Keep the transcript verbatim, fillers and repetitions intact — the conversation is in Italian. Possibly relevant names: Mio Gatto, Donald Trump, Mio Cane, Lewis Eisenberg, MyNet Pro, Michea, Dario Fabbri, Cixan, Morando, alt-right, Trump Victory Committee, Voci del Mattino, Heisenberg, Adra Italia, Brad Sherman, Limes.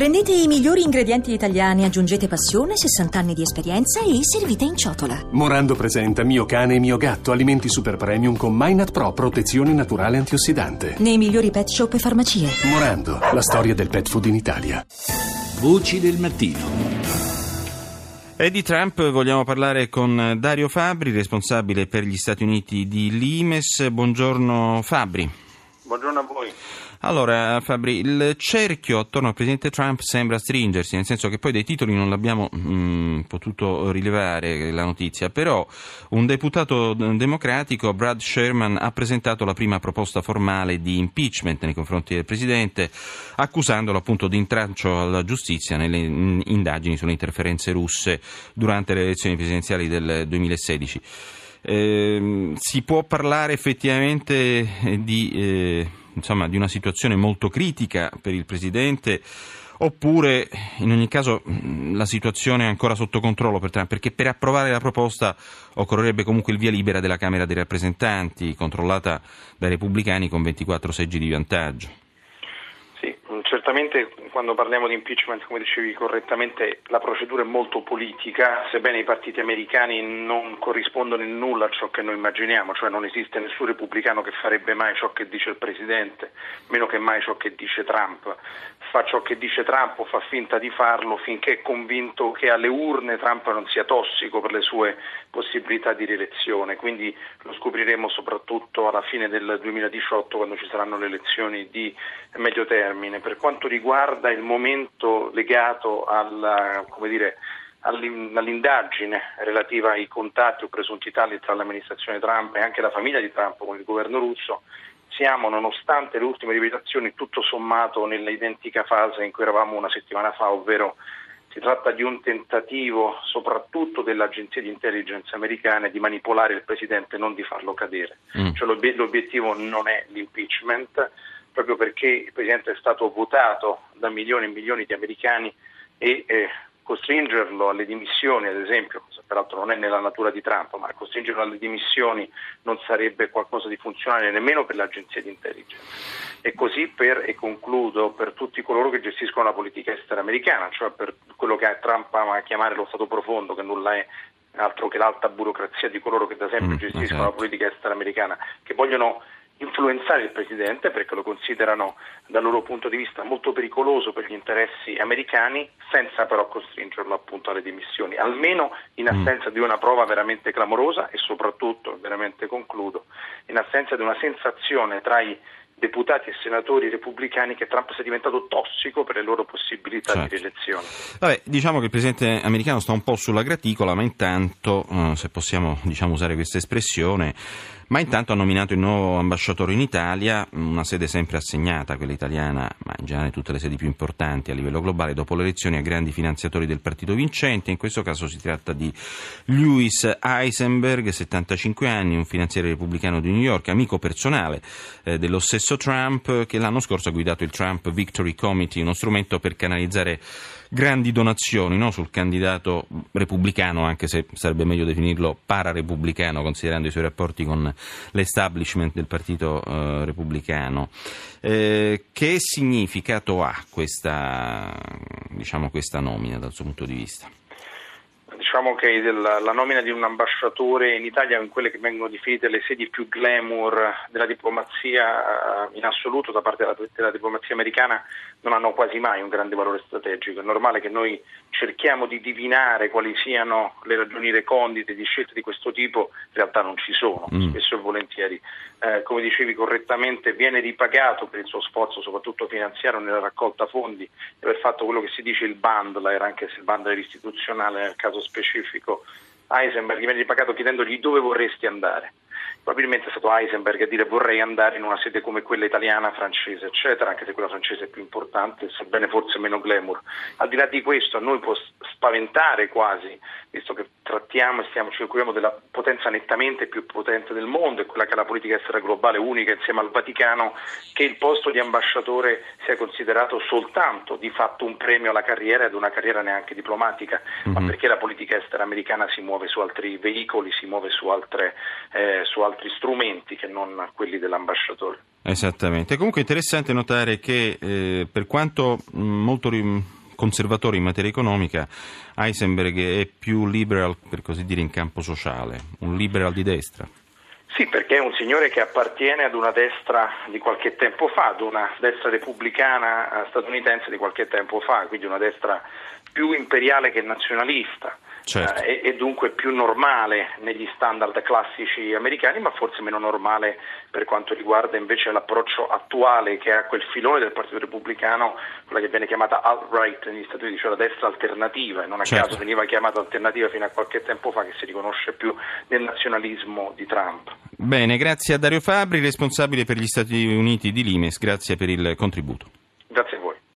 Prendete i migliori ingredienti italiani, aggiungete passione, sessanta anni di esperienza e servite in ciotola. Morando presenta Mio Cane e Mio Gatto, alimenti super premium con MyNet Pro, protezione naturale antiossidante. Nei migliori pet shop e farmacie. Morando, la storia del pet food in Italia. Voci del mattino. E di Trump vogliamo parlare con Dario Fabbri, responsabile per gli Stati Uniti di Limes. Buongiorno Fabbri. Buongiorno a voi. Allora Fabbri, il cerchio attorno al presidente Trump sembra stringersi, nel senso che poi dei titoli non l'abbiamo mh, potuto rilevare la notizia, però un deputato democratico, Brad Sherman, ha presentato la prima proposta formale di impeachment nei confronti del presidente, accusandolo appunto di intralcio alla giustizia nelle indagini sulle interferenze russe durante le elezioni presidenziali del duemilasedici. Eh, si può parlare effettivamente di, eh, insomma, di una situazione molto critica per il presidente, oppure in ogni caso la situazione è ancora sotto controllo per Trump, perché per approvare la proposta occorrerebbe comunque il via libera della Camera dei rappresentanti, controllata dai repubblicani con ventiquattro seggi di vantaggio. Sì, certamente quando parliamo di impeachment, come dicevi correttamente, la procedura è molto politica, sebbene i partiti americani non corrispondono in nulla a ciò che noi immaginiamo, cioè non esiste nessun repubblicano che farebbe mai ciò che dice il Presidente, meno che mai ciò che dice Trump. Fa ciò che dice Trump o fa finta di farlo finché è convinto che alle urne Trump non sia tossico per le sue possibilità di rielezione, quindi lo scopriremo soprattutto alla fine del duemiladiciotto, quando ci saranno le elezioni di medio termine. Per quanto riguarda il momento legato alla, come dire, all'indagine relativa ai contatti o presunti tali tra l'amministrazione Trump e anche la famiglia di Trump con il governo russo, siamo, nonostante le ultime rivelazioni, tutto sommato nell'identica fase in cui eravamo una settimana fa, ovvero si tratta di un tentativo soprattutto dell'agenzia di intelligence americana di manipolare il presidente e non di farlo cadere. Mm. Cioè, l'obiet- l'obiettivo non è l'impeachment, proprio perché il Presidente è stato votato da milioni e milioni di americani e eh, costringerlo alle dimissioni, ad esempio, peraltro non è nella natura di Trump, ma costringerlo alle dimissioni non sarebbe qualcosa di funzionale nemmeno per l'agenzia di intelligence. E così per, e concludo, per tutti coloro che gestiscono la politica estera americana, cioè per quello che Trump ama chiamare lo Stato profondo, che nulla è altro che l'alta burocrazia di coloro che da sempre mm, gestiscono esatto. la politica estera americana, che vogliono influenzare il presidente perché lo considerano dal loro punto di vista molto pericoloso per gli interessi americani, senza però costringerlo appunto alle dimissioni, almeno in assenza mm. di una prova veramente clamorosa e soprattutto, veramente concludo, in assenza di una sensazione tra i deputati e senatori repubblicani che Trump sia diventato tossico per le loro possibilità certo. di rielezione. Vabbè, diciamo che il presidente americano sta un po' sulla graticola, ma intanto, se possiamo diciamo usare questa espressione, ma intanto ha nominato il nuovo ambasciatore in Italia, una sede sempre assegnata, quella italiana, ma in generale tutte le sedi più importanti a livello globale dopo le elezioni, a grandi finanziatori del partito vincente. In questo caso si tratta di Lewis Eisenberg, settantacinque anni, un finanziere repubblicano di New York, amico personale eh, dello stesso Trump, che l'anno scorso ha guidato il Trump Victory Committee, uno strumento per canalizzare grandi donazioni, no, sul candidato repubblicano, anche se sarebbe meglio definirlo pararepubblicano, considerando i suoi rapporti con l'establishment del partito eh, repubblicano. Eh, che significato ha questa, diciamo, questa nomina dal suo punto di vista? Diciamo che della, la nomina di un ambasciatore in Italia in quelle che vengono definite le sedi più glamour della diplomazia in assoluto da parte della, della diplomazia americana non hanno quasi mai un grande valore strategico. È normale che noi cerchiamo di divinare quali siano le ragioni recondite di scelte di questo tipo, in realtà non ci sono, spesso e volentieri. Eh, come dicevi correttamente, viene ripagato per il suo sforzo, soprattutto finanziario, nella raccolta fondi, e aver fatto quello che si dice il bundler, anche se il bundler è istituzionale nel caso specifico. Heisenberg viene ripagato chiedendogli dove vorresti andare. Probabilmente è stato Heisenberg a dire vorrei andare in una sede come quella italiana, francese, eccetera, anche se quella francese è più importante, sebbene forse meno glamour. Al di là di questo, a noi può spaventare quasi, visto che trattiamo e stiamo, ci occupiamo della potenza nettamente più potente del mondo, e quella che è la politica estera globale unica insieme al Vaticano, che il posto di ambasciatore sia considerato soltanto di fatto un premio alla carriera, ed una carriera neanche diplomatica, mm-hmm. ma perché la politica estera americana si muove su altri veicoli, si muove su altre, eh, su altre altri strumenti che non quelli dell'ambasciatore. Esattamente. Comunque è interessante notare che eh, per quanto mh, molto rim- conservatore in materia economica, Heisenberg è più liberal, per così dire, in campo sociale, un liberal di destra. Sì, perché è un signore che appartiene ad una destra di qualche tempo fa, ad una destra repubblicana statunitense di qualche tempo fa, quindi una destra più imperiale che nazionalista, certo. eh, e dunque più normale negli standard classici americani, ma forse meno normale per quanto riguarda invece l'approccio attuale che ha quel filone del Partito Repubblicano, quella che viene chiamata alt-right negli Stati Uniti, cioè la destra alternativa, e non a certo. caso veniva chiamata alternativa fino a qualche tempo fa, che si riconosce più nel nazionalismo di Trump. Bene, grazie a Dario Fabbri, responsabile per gli Stati Uniti di Limes, grazie per il contributo.